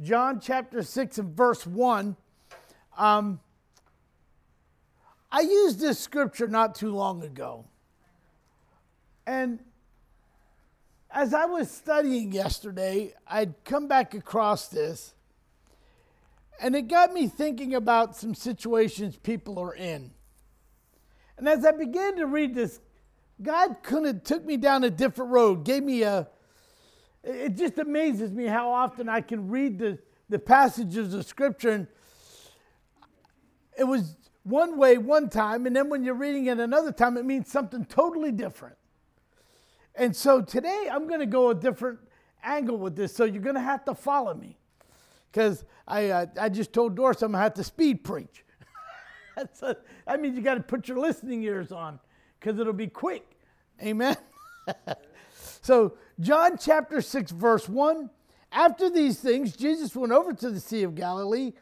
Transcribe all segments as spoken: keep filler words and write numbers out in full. John chapter six and verse one. Um, I used this scripture not too long ago. And as I was studying yesterday, I'd come back across this, and it got me thinking about some situations people are in. And as I began to read this, God kind of took me down a different road, gave me a, it just amazes me how often I can read the, the passages of Scripture, and it was one way one time, and then when you're reading it another time, it means something totally different. And so today I'm going to go a different angle with this, so you're going to have to follow me, because I uh, I just told Doris I'm going to have to speed preach. That's a, that means you got to put your listening ears on, because it'll be quick. Amen? So John chapter six, verse one, after these things, Jesus went over to the Sea of Galilee,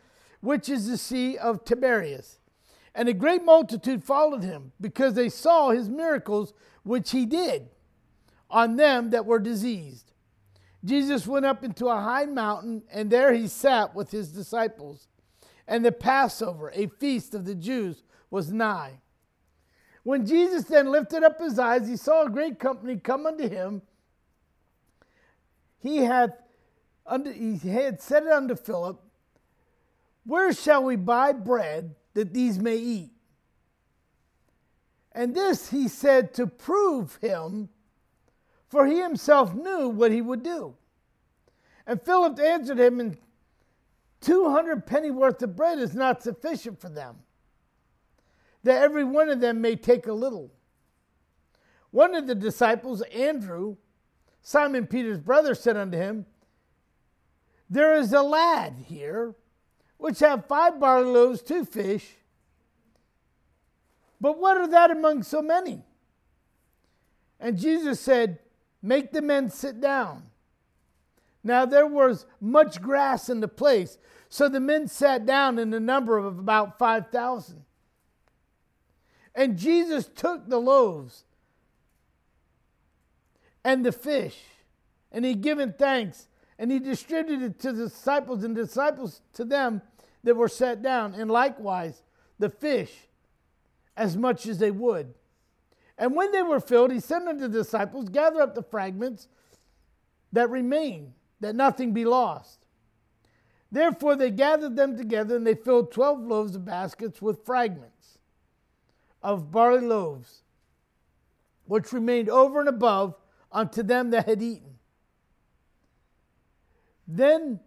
which is the Sea of Tiberias. And a great multitude followed him, because they saw his miracles, which he did on them that were diseased. Jesus went up into a high mountain, and there he sat with his disciples. And the Passover, a feast of the Jews, was nigh. When Jesus then lifted up his eyes, he saw a great company come unto him. He had, under, he had said unto Philip, "Where shall we buy bread that these may eat?" And this he said to prove him, for he himself knew what he would do. And Philip answered him, "And two hundred penny worth of bread is not sufficient for them, that every one of them may take a little." One of the disciples, Andrew, Simon Peter's brother, said unto him, "There is a lad here which have five barley loaves, two fish, but what are that among so many?" And Jesus said, "Make the men sit down." Now there was much grass in the place, so the men sat down in the number of about five thousand. And Jesus took the loaves and the fish, and he given thanks, and he distributed it to the disciples, and disciples to them that were sat down, and likewise the fish, as much as they would. And when they were filled, he said unto the disciples, "Gather up the fragments that remain, that nothing be lost." Therefore they gathered them together, and they filled twelve loaves of baskets with fragments of barley loaves, which remained over and above unto them that had eaten. Then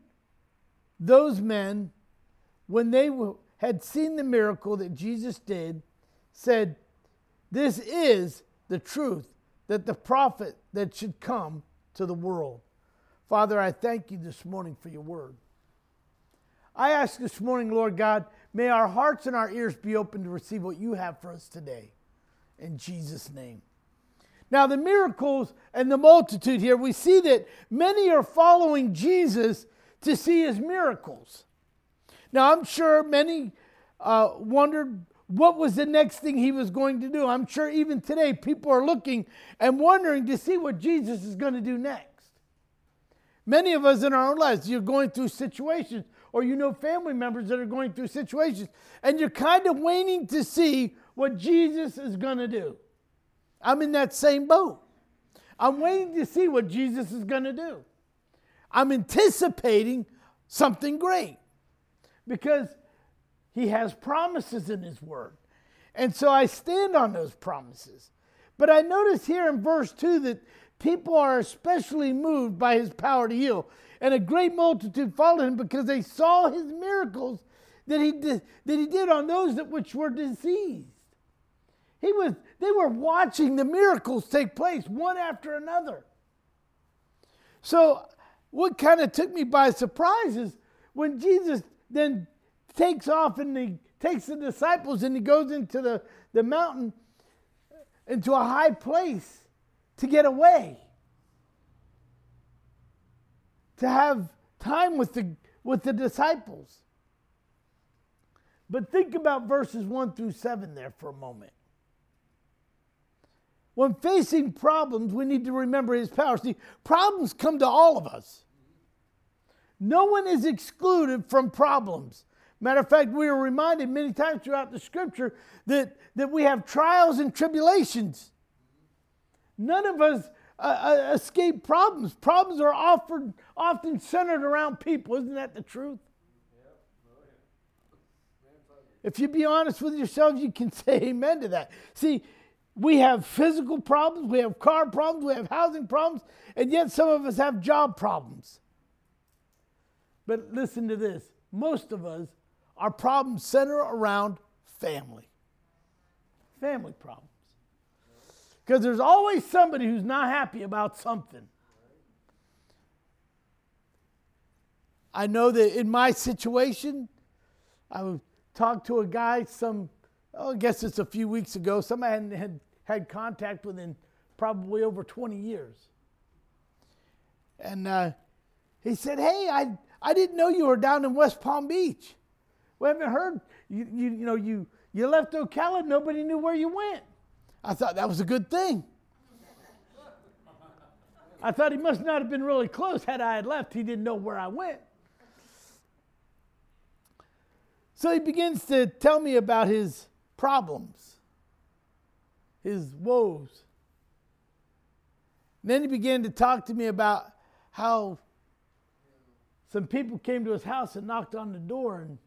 those men, when they had seen the miracle that Jesus did, said, "This is the truth, that the prophet that should come to the world." Father, I thank you this morning for your word. I ask this morning, Lord God, may our hearts and our ears be open to receive what you have for us today. In Jesus' name. Now, the miracles and the multitude here, we see that many are following Jesus to see his miracles. Now, I'm sure many uh, wondered what was the next thing he was going to do. I'm sure even today people are looking and wondering to see what Jesus is going to do next. Many of us in our own lives, you're going through situations, or you know family members that are going through situations, and you're kind of waiting to see what Jesus is going to do. I'm in that same boat. I'm waiting to see what Jesus is going to do. I'm anticipating something great, because he has promises in his word. And so I stand on those promises. But I notice here in verse two that people are especially moved by his power to heal. And a great multitude followed him, because they saw his miracles that he did, that he did on those that which were diseased. He was, they were watching the miracles take place one after another. So what kind of took me by surprise is when Jesus then takes off and he takes the disciples and he goes into the, the mountain, into a high place to get away, to have time with the with the disciples. But think about verses one through seven there for a moment. When facing problems, we need to remember his power. See, problems come to all of us. No one is excluded from problems. Matter of fact, we are reminded many times throughout the scripture that, that we have trials and tribulations. None of us uh, escape problems. Problems are often, often centered around people. Isn't that the truth? If you be honest with yourselves, you can say amen to that. See, we have physical problems, we have car problems, we have housing problems, and yet some of us have job problems. But listen to this. Most of us, our problems center around family. Family problems. Because there's always somebody who's not happy about something. I know that in my situation, I was... talked to a guy some, oh, I guess it's a few weeks ago. Somebody I hadn't had, had contact with in probably over twenty years. And uh, he said, hey, I I didn't know you were down in West Palm Beach. We haven't heard, you you, you know, you, you left Ocala, nobody knew where you went. I thought that was a good thing. I thought he must not have been really close. Had I had left, he didn't know where I went. So he begins to tell me about his problems, his woes. And then he began to talk to me about how some people came to his house and knocked on the door and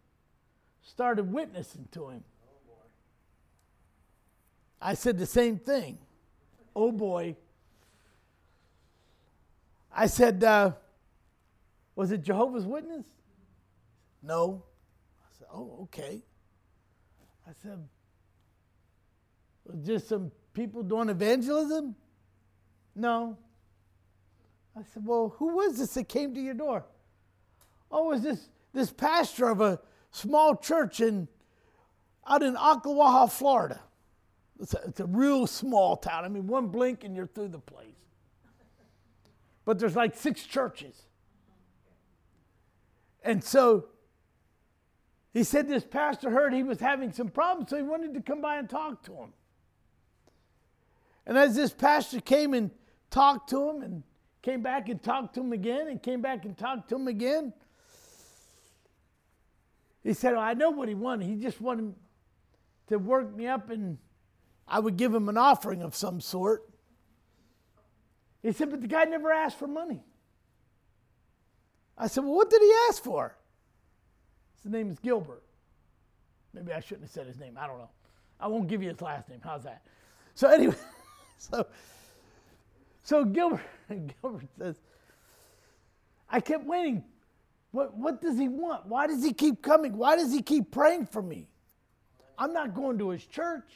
started witnessing to him. I said the same thing. Oh boy. I said, uh, was it Jehovah's Witness? No. Oh, okay. I said, just some people doing evangelism? No. I said, well, who was this that came to your door? Oh, it was this, this pastor of a small church in out in Ocklawaha, Florida. It's a, it's a real small town. I mean, one blink and you're through the place. But there's like six churches. And so... he said this pastor heard he was having some problems, so he wanted to come by and talk to him. And as this pastor came and talked to him and came back and talked to him again and came back and talked to him again, he said, oh, I know what he wanted. He just wanted to work me up and I would give him an offering of some sort. He said, but the guy never asked for money. I said, well, what did he ask for? His name is Gilbert. Maybe I shouldn't have said his name. I don't know. I won't give you his last name. How's that? So anyway, so, so Gilbert, Gilbert says, I kept waiting. What, what does he want? Why does he keep coming? Why does he keep praying for me? I'm not going to his church.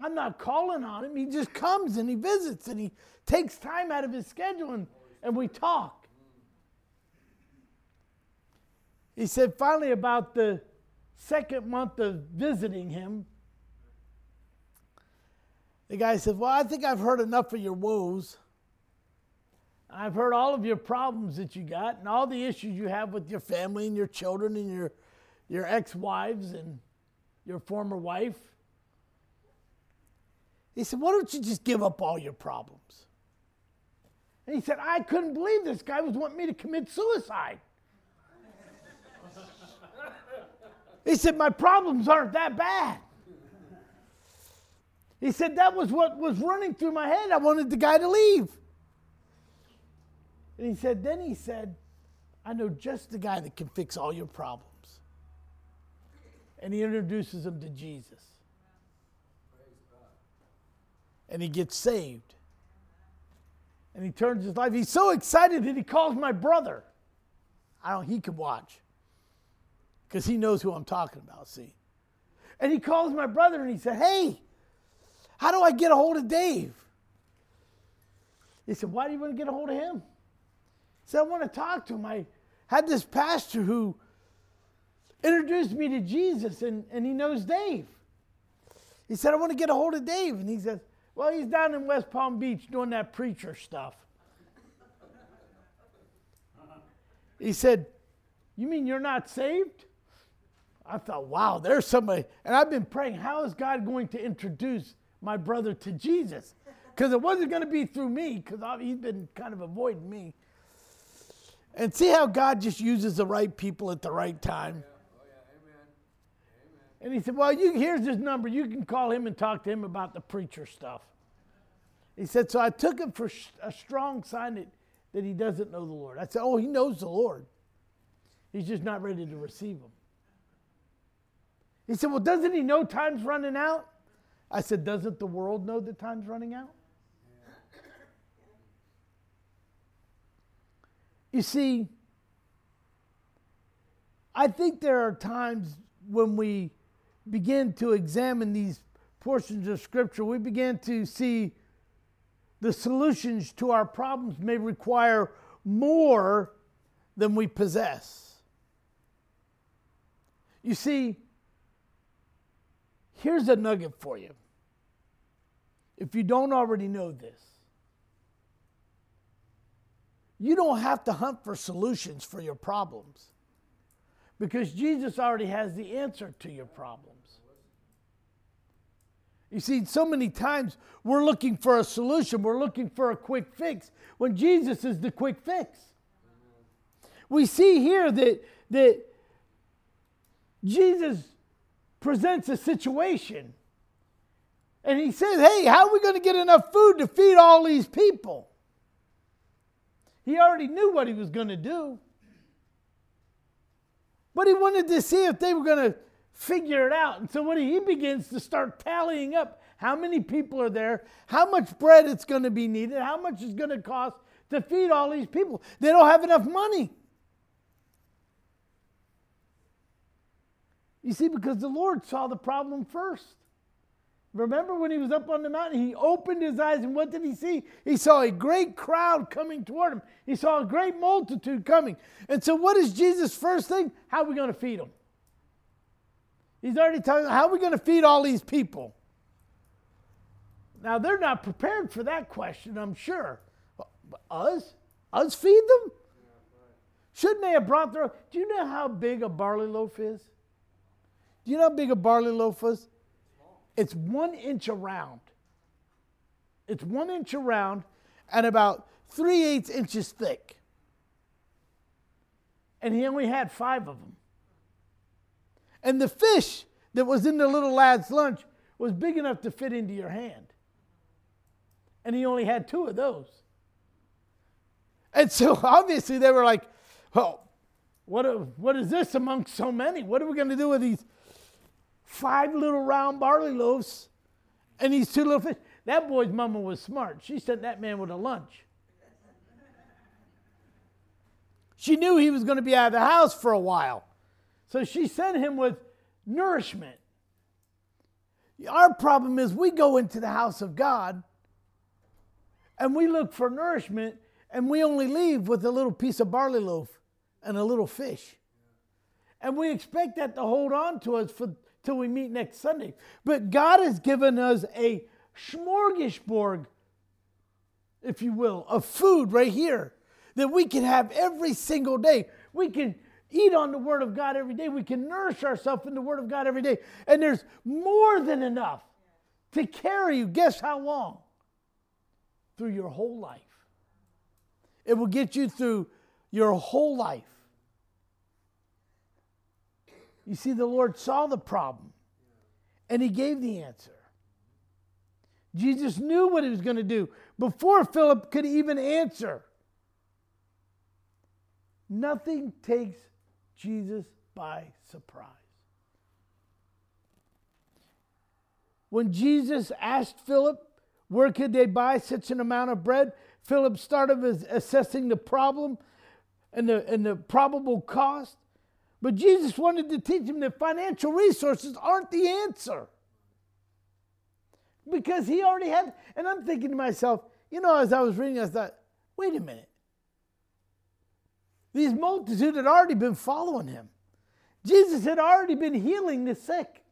I'm not calling on him. He just comes and he visits and he takes time out of his schedule and, and we talk. He said, finally, about the second month of visiting him, the guy said, well, I think I've heard enough of your woes. I've heard all of your problems that you got and all the issues you have with your family and your children and your, your ex-wives and your former wife. He said, why don't you just give up all your problems? And he said, I couldn't believe this guy was wanting me to commit suicide. He said, my problems aren't that bad. He said, that was what was running through my head. I wanted the guy to leave. And he said, then he said, I know just the guy that can fix all your problems. And he introduces him to Jesus. And he gets saved. And he turns his life. He's so excited that he calls my brother. I don't, he could watch. Because he knows who I'm talking about, see. And he calls my brother and he said, hey, how do I get a hold of Dave? He said, why do you want to get a hold of him? He said, I want to talk to him. I had this pastor who introduced me to Jesus and, and he knows Dave. He said, I want to get a hold of Dave. And he says, well, he's down in West Palm Beach doing that preacher stuff. He said, you mean you're not saved? I thought, wow, there's somebody. And I've been praying, how is God going to introduce my brother to Jesus? Because it wasn't going to be through me, because he's been kind of avoiding me. And see how God just uses the right people at the right time. Yeah. Oh, yeah. Amen. Amen. And he said, well, you, here's his number. You can call him and talk to him about the preacher stuff. He said, so I took him for a strong sign that, that he doesn't know the Lord. I said, oh, he knows the Lord. He's just not ready to receive him. He said, well, doesn't he know time's running out? I said, doesn't the world know that time's running out? You see, I think there are times when we begin to examine these portions of Scripture, we begin to see the solutions to our problems may require more than we possess. You see, here's a nugget for you. If you don't already know this, you don't have to hunt for solutions for your problems because Jesus already has the answer to your problems. You see, so many times we're looking for a solution. We're looking for a quick fix when Jesus is the quick fix. We see here that, that Jesus presents a situation and he says, hey, how are we going to get enough food to feed all these people? He already knew what he was going to do. But he wanted to see if they were going to figure it out. And so when he begins to start tallying up how many people are there, how much bread it's going to be needed, how much it's going to cost to feed all these people. They don't have enough money. You see, because the Lord saw the problem first. Remember when he was up on the mountain, he opened his eyes, and what did he see? He saw a great crowd coming toward him. He saw a great multitude coming. And so what is Jesus' first thing? How are we going to feed them? He's already telling them, how are we going to feed all these people? Now, they're not prepared for that question, I'm sure. Us? Us feed them? Shouldn't they have brought their own? Do you know how big a barley loaf is? Do you know how big a barley loaf is? It's one inch around. It's one inch around and about three-eighths inches thick. And he only had five of them. And the fish that was in the little lad's lunch was big enough to fit into your hand. And he only had two of those. And so obviously they were like, oh, what, what is this among so many? What are we going to do with these five little round barley loaves and these two little fish? That boy's mama was smart. She sent that man with a lunch. She knew he was going to be out of the house for a while. So she sent him with nourishment. Our problem is we go into the house of God and we look for nourishment and we only leave with a little piece of barley loaf and a little fish. And we expect that to hold on to us for till we meet next Sunday. But God has given us a smorgasbord, if you will, of food right here that we can have every single day. We can eat on the Word of God every day. We can nourish ourselves in the Word of God every day. And there's more than enough to carry you, guess how long? Through your whole life. It will get you through your whole life. You see, the Lord saw the problem, and he gave the answer. Jesus knew what he was going to do before Philip could even answer. Nothing takes Jesus by surprise. When Jesus asked Philip, where could they buy such an amount of bread? Philip started with assessing the problem and the, and the probable cost. But Jesus wanted to teach him that financial resources aren't the answer. Because he already had, and I'm thinking to myself, you know, as I was reading, I thought, wait a minute. These multitude had already been following him. Jesus had already been healing the sick.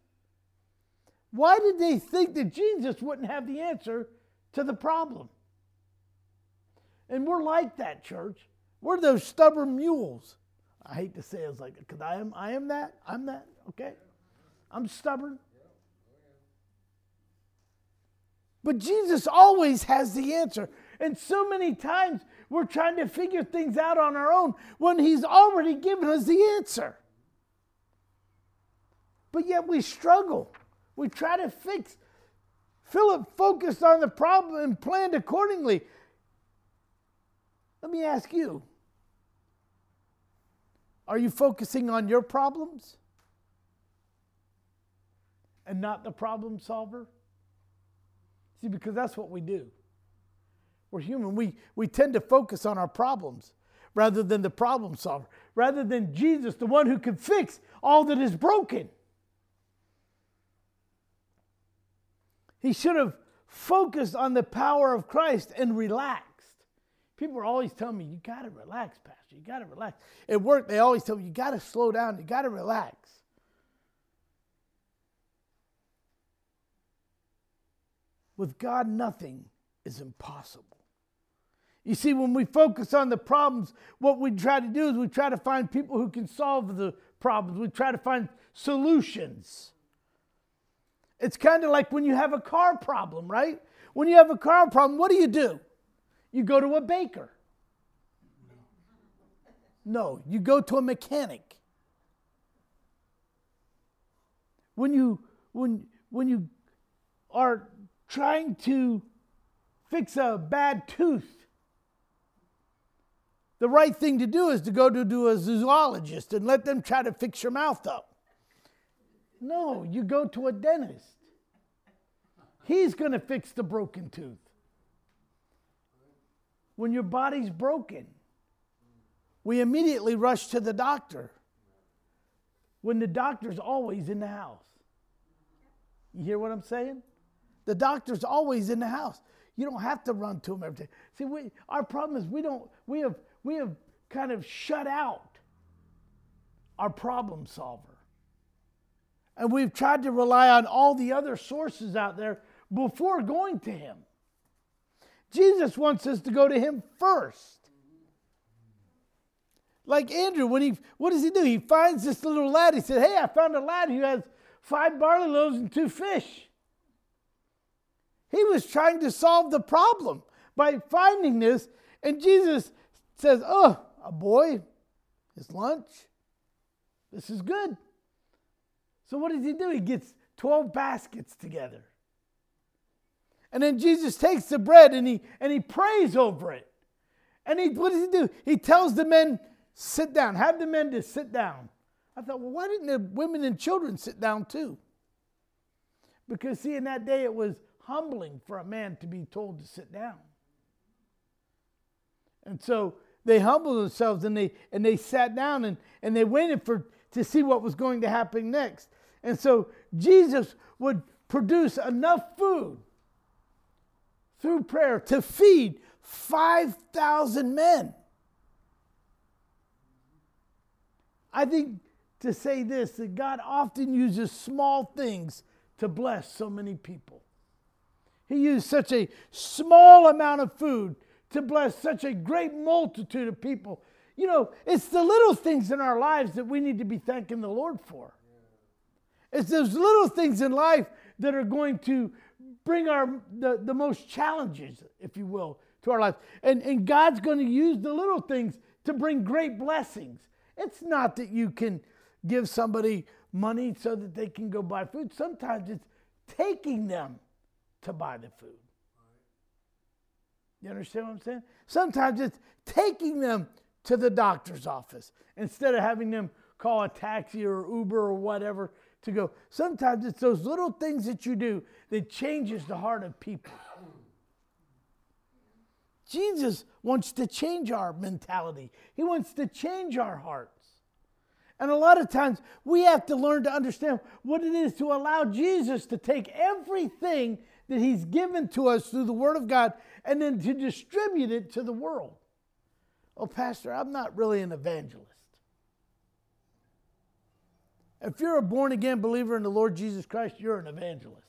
Why did they think that Jesus wouldn't have the answer to the problem? And we're like that, church. We're those stubborn mules. I hate to say it's like that because I am, I am that, I'm that, okay? I'm stubborn. But Jesus always has the answer. And so many times we're trying to figure things out on our own when he's already given us the answer. But yet we struggle. We try to fix. Philip focused on the problem and planned accordingly. Let me ask you, are you focusing on your problems and not the problem solver? See, because that's what we do. We're human. We, we tend to focus on our problems rather than the problem solver, rather than Jesus, the one who can fix all that is broken. He should have focused on the power of Christ and relaxed. People are always telling me, you got to relax, Pastor. You got to relax. At work, they always tell me, you got to slow down. You got to relax. With God, nothing is impossible. You see, when we focus on the problems, what we try to do is we try to find people who can solve the problems. We try to find solutions. It's kind of like when you have a car problem, right? When you have a car problem, what do you do? You go to a baker. No, you go to a mechanic. When you when when you are trying to fix a bad tooth, the right thing to do is to go to do a zoologist and let them try to fix your mouth up. No, you go to a dentist. He's going to fix the broken tooth. When your body's broken, we immediately rush to the doctor, when the doctor's always in the house. You hear what I'm saying? The doctor's always in the house. You don't have to run to him every day. See, we, our problem is we don't. We have we have kind of shut out our problem solver, and we've tried to rely on all the other sources out there before going to him. Jesus wants us to go to him first. Like Andrew, when he what does he do? He finds this little lad. He said, "Hey, I found a lad who has five barley loaves and two fish." He was trying to solve the problem by finding this. And Jesus says, oh, a boy, his lunch, this is good. So what does he do? He gets twelve baskets together. And then Jesus takes the bread and he, and he prays over it. And he, what does he do? He tells the men, sit down. Have the men to sit down. I thought, well, why didn't the women and children sit down too? Because, see, in that day it was humbling for a man to be told to sit down. And so they humbled themselves and they and they sat down and, and they waited for to see what was going to happen next. And so Jesus would produce enough food through prayer to feed five thousand men. I think to say this, that God often uses small things to bless so many people. He used such a small amount of food to bless such a great multitude of people. You know, it's the little things in our lives that we need to be thanking the Lord for. It's those little things in life that are going to bring our the, the most challenges, if you will, to our lives. And, and God's going to use the little things to bring great blessings. It's not that you can give somebody money so that they can go buy food. Sometimes it's taking them to buy the food. You understand what I'm saying? Sometimes it's taking them to the doctor's office instead of having them call a taxi or Uber or whatever to go. Sometimes it's those little things that you do that changes the heart of people. Jesus wants to change our mentality. He wants to change our hearts. And a lot of times we have to learn to understand what it is to allow Jesus to take everything that he's given to us through the Word of God, and then to distribute it to the world. Oh, Pastor, I'm not really an evangelist. If you're a born-again believer in the Lord Jesus Christ, you're an evangelist.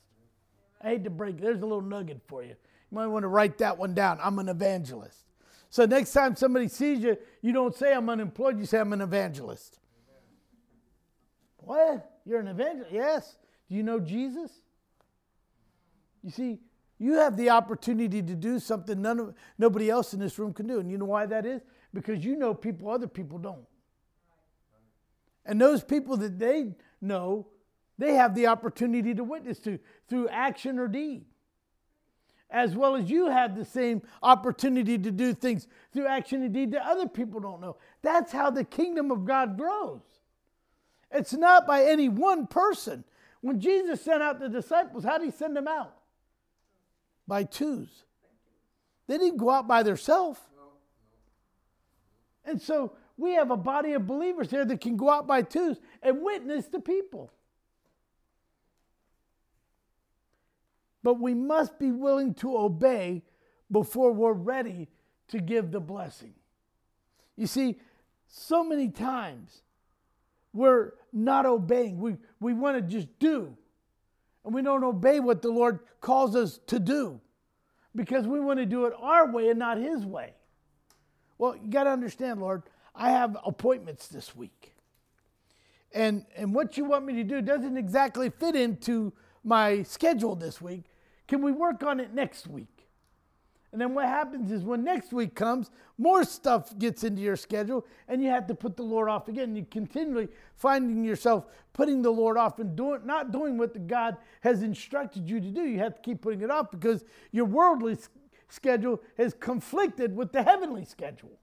I hate to break, there's a little nugget for you. You might want to write that one down. I'm an evangelist. So next time somebody sees you, you don't say I'm unemployed, you say I'm an evangelist. What? You're an evangelist? Yes. Do you know Jesus? You see, You have the opportunity to do something none of, nobody else in this room can do. And you know why that is? Because you know people other people don't. And those people that they know, they have the opportunity to witness to through action or deed. As well as you have the same opportunity to do things through action and deed that other people don't know. That's how the kingdom of God grows. It's not by any one person. When Jesus sent out the disciples, how did he send them out? By twos. They didn't go out by themselves. And so we have a body of believers here that can go out by twos and witness to people. But we must be willing to obey before we're ready to give the blessing. You see, so many times we're not obeying. We, we want to just do. And we don't obey what the Lord calls us to do because we want to do it our way and not his way. Well, you got to understand, Lord, I have appointments this week. And, and what you want me to do doesn't exactly fit into my schedule this week. Can we work on it next week? And then what happens is when next week comes, more stuff gets into your schedule and you have to put the Lord off again. You continually finding yourself putting the Lord off and doing, not doing what the God has instructed you to do. You have to keep putting it off because your worldly schedule has conflicted with the heavenly schedule.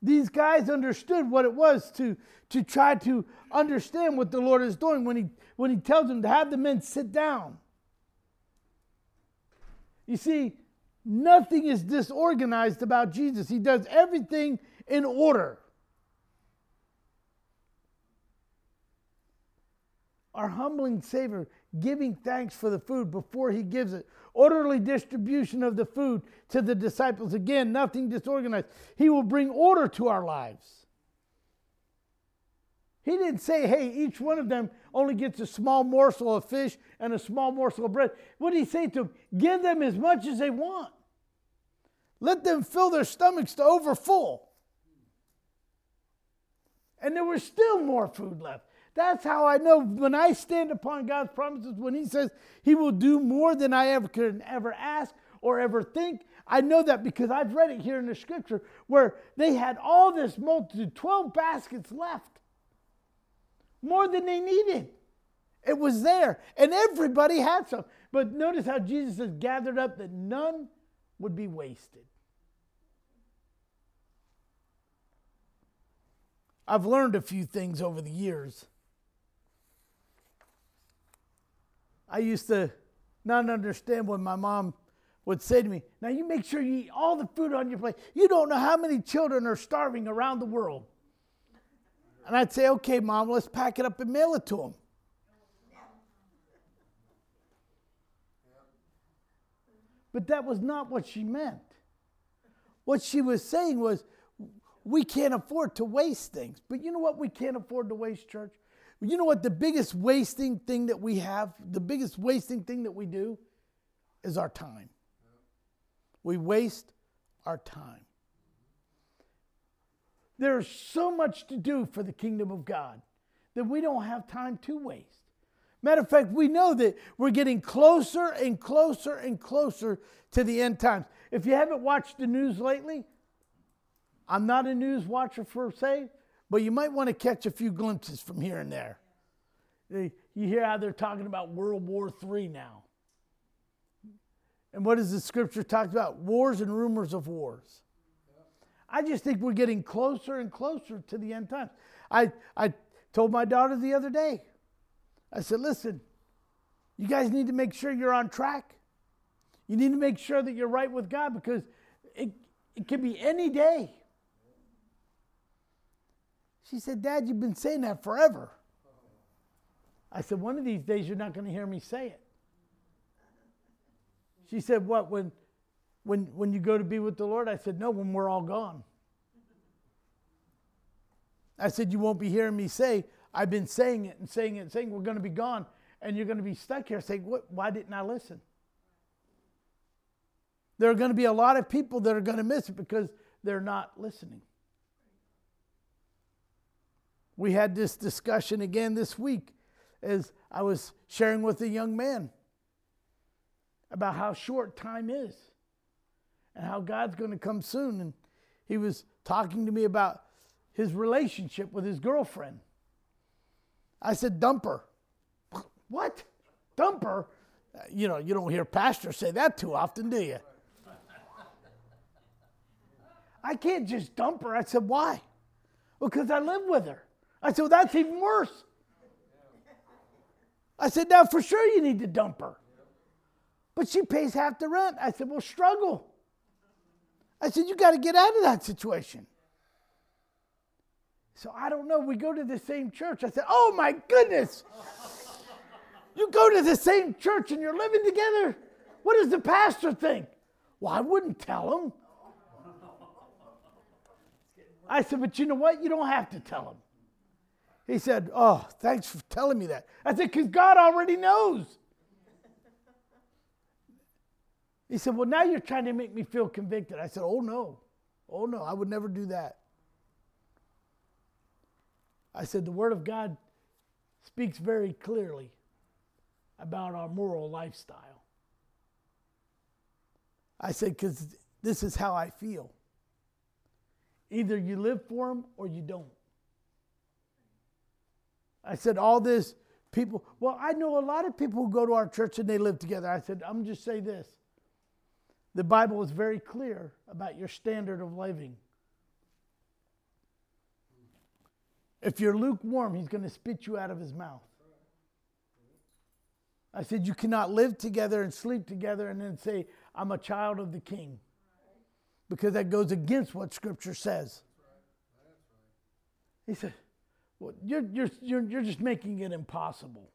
These guys understood what it was to, to try to understand what the Lord is doing when he, when he tells them to have the men sit down. You see, nothing is disorganized about Jesus. He does everything in order. Our humbling Savior giving thanks for the food before he gives it. Orderly distribution of the food to the disciples. Again, nothing disorganized. He will bring order to our lives. He didn't say, hey, each one of them only gets a small morsel of fish and a small morsel of bread. What did he say to them? Give them as much as they want. Let them fill their stomachs to overfull. And there was still more food left. That's how I know when I stand upon God's promises, when he says he will do more than I ever could ever ask or ever think. I know that because I've read it here in the scripture where they had all this multitude, twelve baskets left, more than they needed. It was there and everybody had some. But notice how Jesus has gathered up that none would be wasted. I've learned a few things over the years. I used to not understand when my mom would say to me, now you make sure you eat all the food on your plate. You don't know how many children are starving around the world. And I'd say, okay, Mom, let's pack it up and mail it to them. But that was not what she meant. What she was saying was, we can't afford to waste things. But you know what we can't afford to waste, church? You know what the biggest wasting thing that we have, the biggest wasting thing that we do is our time. We waste our time. There's so much to do for the kingdom of God that we don't have time to waste. Matter of fact, we know that we're getting closer and closer and closer to the end times. If you haven't watched the news lately, I'm not a news watcher per se, but you might want to catch a few glimpses from here and there. You hear how they're talking about World War Three now. And what does the scripture talk about? Wars and rumors of wars. I just think we're getting closer and closer to the end times. I, I told my daughter the other day, I said, listen, you guys need to make sure you're on track. You need to make sure that you're right with God because it, it can be any day. She said, Dad, you've been saying that forever. I said, one of these days you're not going to hear me say it. She said, what, when when, when you go to be with the Lord? I said, no, when we're all gone. I said, you won't be hearing me say, I've been saying it and saying it and saying, we're going to be gone, and you're going to be stuck here saying, what? Why didn't I listen? There are going to be a lot of people that are going to miss it because they're not listening. We had this discussion again this week as I was sharing with a young man about how short time is and how God's going to come soon. And he was talking to me about his relationship with his girlfriend. I said, dump her. What? Dump her? You know, you don't hear pastors say that too often, do you? I can't just dump her. I said, why? Well, because I live with her. I said, well, that's even worse. I said, now for sure you need to dump her. But she pays half the rent. I said, well, struggle. I said, you got to get out of that situation. So I don't know. We go to the same church. I said, oh, my goodness. You go to the same church and you're living together. What does the pastor think? Well, I wouldn't tell him. I said, but you know what? You don't have to tell him. He said, oh, thanks for telling me that. I said, because God already knows. He said, well, now you're trying to make me feel convicted. I said, oh, no. Oh, no, I would never do that. I said, the Word of God speaks very clearly about our moral lifestyle. I said, because this is how I feel. Either you live for him or you don't. I said, all this people, well, I know a lot of people who go to our church and they live together. I said, I'm just say this. The Bible is very clear about your standard of living. If you're lukewarm, he's going to spit you out of his mouth. I said, you cannot live together and sleep together and then say, I'm a child of the King. Because that goes against what Scripture says. He said, well, you're, you're, you're, you're just making it impossible.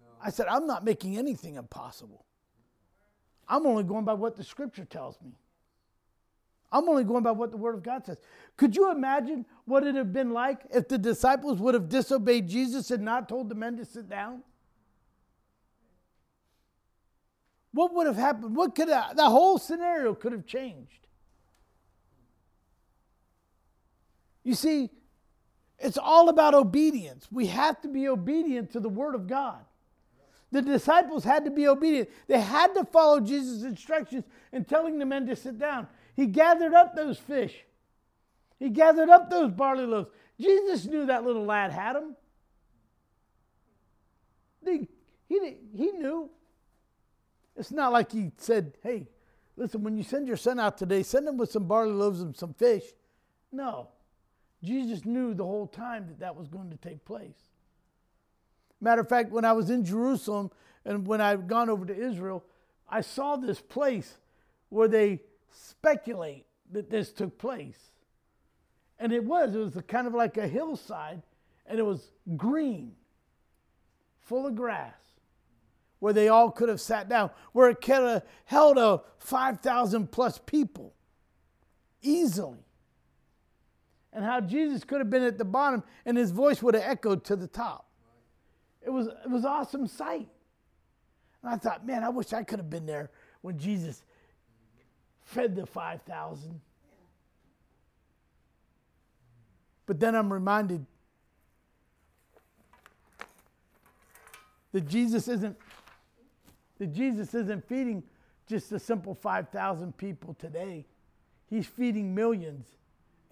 No. I said, I'm not making anything impossible. I'm only going by what the Scripture tells me. I'm only going by what the Word of God says. Could you imagine what it would have been like if the disciples would have disobeyed Jesus and not told the men to sit down? What would have happened? What could have, the whole scenario could have changed. You see, it's all about obedience. We have to be obedient to the Word of God. The disciples had to be obedient. They had to follow Jesus' instructions in telling the men to sit down. He gathered up those fish. He gathered up those barley loaves. Jesus knew that little lad had them. He, he, he knew. It's not like he said, hey, listen, when you send your son out today, send him with some barley loaves and some fish. No. Jesus knew the whole time that that was going to take place. Matter of fact, when I was in Jerusalem and when I've gone over to Israel, I saw this place where they speculate that this took place. And it was. It was kind of like a hillside, and it was green, full of grass, where they all could have sat down, where it could have held a five thousand plus people easily. And how Jesus could have been at the bottom and his voice would have echoed to the top. It was it was an awesome sight. And I thought, man, I wish I could have been there when Jesus fed the five thousand. But then I'm reminded that Jesus isn't that Jesus isn't feeding just a simple five thousand people today. He's feeding millions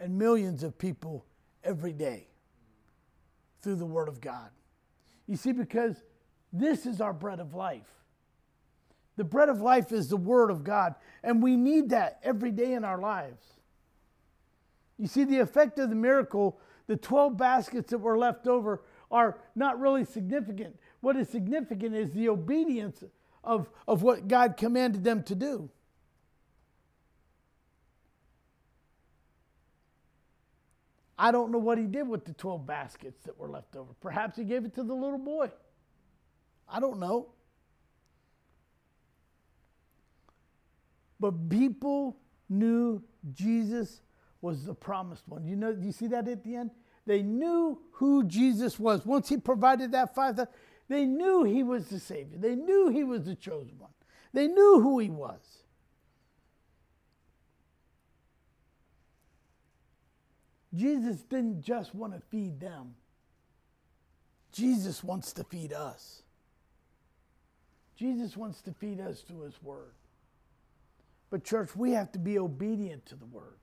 and millions of people every day through the Word of God. You see, because this is our bread of life. The bread of life is the Word of God, and we need that every day in our lives. You see, the effect of the miracle, the twelve baskets that were left over are not really significant. What is significant is the obedience of, of what God commanded them to do. I don't know what he did with the twelve baskets that were left over. Perhaps he gave it to the little boy. I don't know. But people knew Jesus was the promised one. You know, you see that at the end? They knew who Jesus was. Once he provided that five thousand, they knew he was the Savior. They knew he was the chosen one. They knew who he was. Jesus didn't just want to feed them. Jesus wants to feed us. Jesus wants to feed us through his word. But church, we have to be obedient to the word.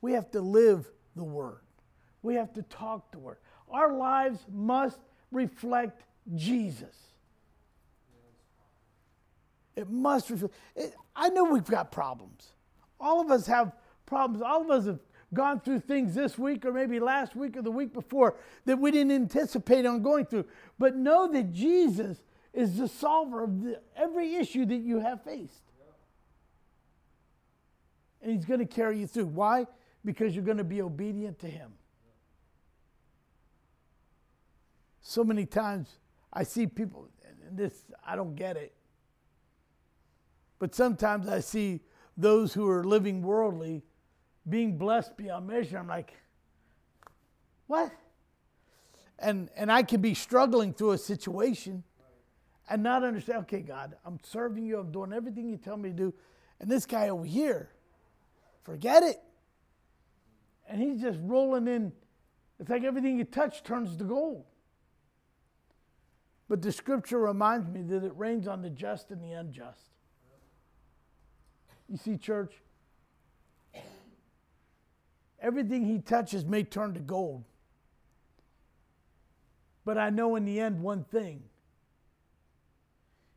We have to live the word. We have to talk the word. Our lives must reflect Jesus. It must reflect. It, I know we've got problems. All of us have problems. All of us have gone through things this week or maybe last week or the week before that we didn't anticipate on going through. But know that Jesus is the solver of the, every issue that you have faced. And he's going to carry you through. Why? Because you're going to be obedient to him. So many times I see people, and this, I don't get it. But sometimes I see those who are living worldly being blessed beyond measure. I'm like, what? And and I can be struggling through a situation and not understand, okay, God, I'm serving you, I'm doing everything you tell me to do. And this guy over here, forget it. And he's just rolling in. It's like everything you touch turns to gold. But the scripture reminds me that it rains on the just and the unjust. You see, church, everything he touches may turn to gold. But I know in the end one thing.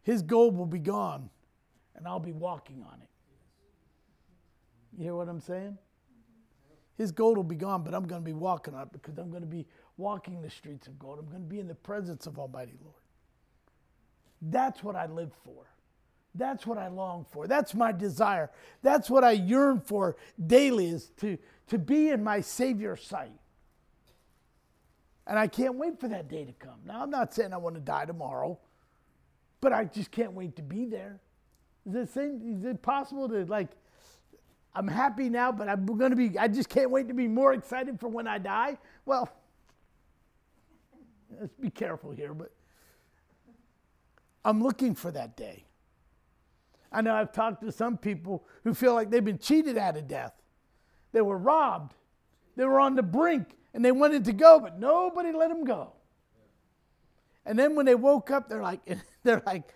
His gold will be gone, and I'll be walking on it. You hear what I'm saying? His gold will be gone, but I'm going to be walking on it because I'm going to be walking the streets of gold. I'm going to be in the presence of Almighty Lord. That's what I live for. That's what I long for. That's my desire. That's what I yearn for daily, is to, to be in my Savior's sight. And I can't wait for that day to come. Now, I'm not saying I want to die tomorrow, but I just can't wait to be there. Is it, same, is it possible to, like, I'm happy now, but I'm going to be, I just can't wait to be more excited for when I die? Well, let's be careful here, but I'm looking for that day. I know I've talked to some people who feel like they've been cheated out of death. They were robbed. They were on the brink, and they wanted to go, but nobody let them go. And then when they woke up, they're like, they're like,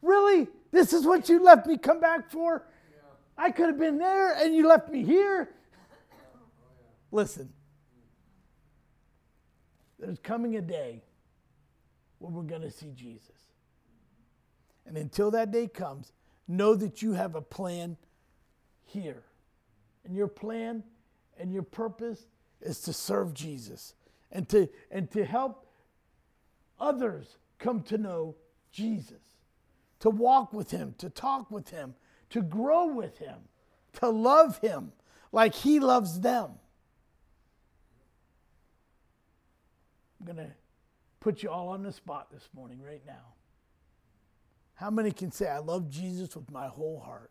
really? This is what you left me come back for? Yeah. I could have been there, and you left me here? Yeah. Oh, yeah. Listen, there's coming a day when we're going to see Jesus. And until that day comes, know that you have a plan here. And your plan and your purpose is to serve Jesus and to and to help others come to know Jesus, to walk with him, to talk with him, to grow with him, to love him like he loves them. I'm going to put you all on the spot this morning right now. How many can say, I love Jesus with my whole heart,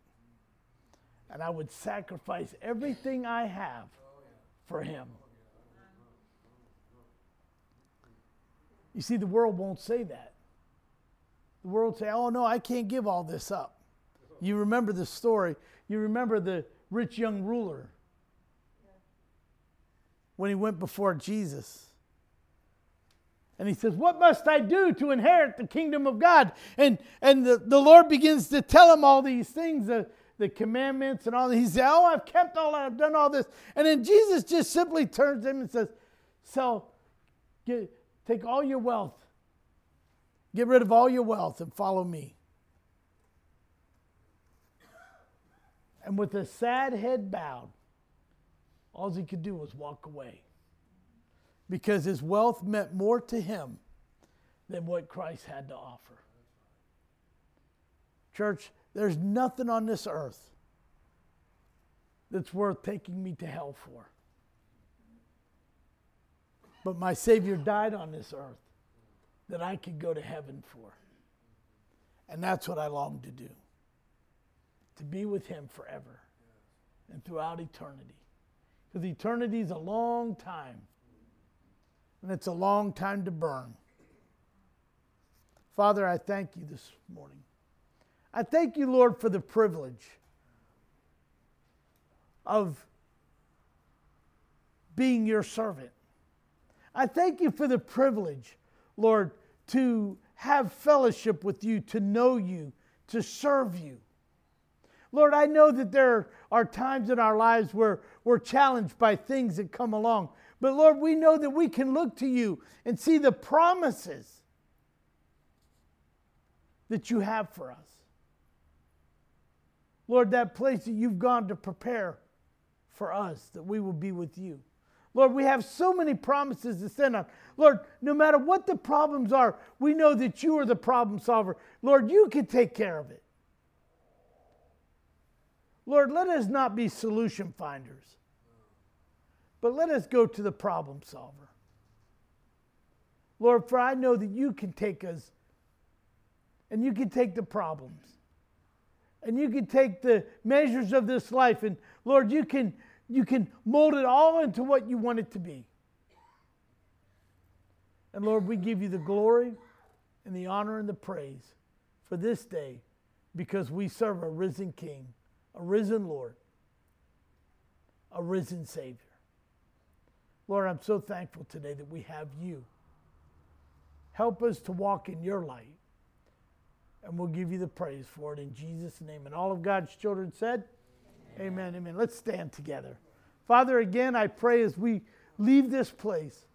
and I would sacrifice everything I have for him? You see, the world won't say that. The world say, oh, no, I can't give all this up. You remember the story. You remember the rich young ruler when he went before Jesus. And he says, what must I do to inherit the kingdom of God? And and the, the Lord begins to tell him all these things, the, the commandments and all that. He says, oh, I've kept all that, I've done all this. And then Jesus just simply turns to him and says, so get, take all your wealth, get rid of all your wealth and follow me. And with a sad head bowed, all he could do was walk away. Because his wealth meant more to him than what Christ had to offer. Church, there's nothing on this earth that's worth taking me to hell for. But my Savior died on this earth that I could go to heaven for. And that's what I long to do. To be with him forever and throughout eternity. Because eternity is a long time. And it's a long time to burn. Father, I thank you this morning. I thank you, Lord, for the privilege of being your servant. I thank you for the privilege, Lord, to have fellowship with you, to know you, to serve you. Lord, I know that there are times in our lives where we're challenged by things that come along. But Lord, we know that we can look to you and see the promises that you have for us. Lord, that place that you've gone to prepare for us, that we will be with you. Lord, we have so many promises to stand on. Lord, no matter what the problems are, we know that you are the problem solver. Lord, you can take care of it. Lord, let us not be solution finders, but let us go to the problem solver. Lord, for I know that you can take us, and you can take the problems, and you can take the measures of this life, and Lord, you can You can mold it all into what you want it to be. And Lord, we give you the glory and the honor and the praise for this day, because we serve a risen King, a risen Lord, a risen Savior. Lord, I'm so thankful today that we have you. Help us to walk in your light, and we'll give you the praise for it in Jesus' name. And all of God's children said, Amen, amen. Let's stand together. Father, again, I pray as we leave this place,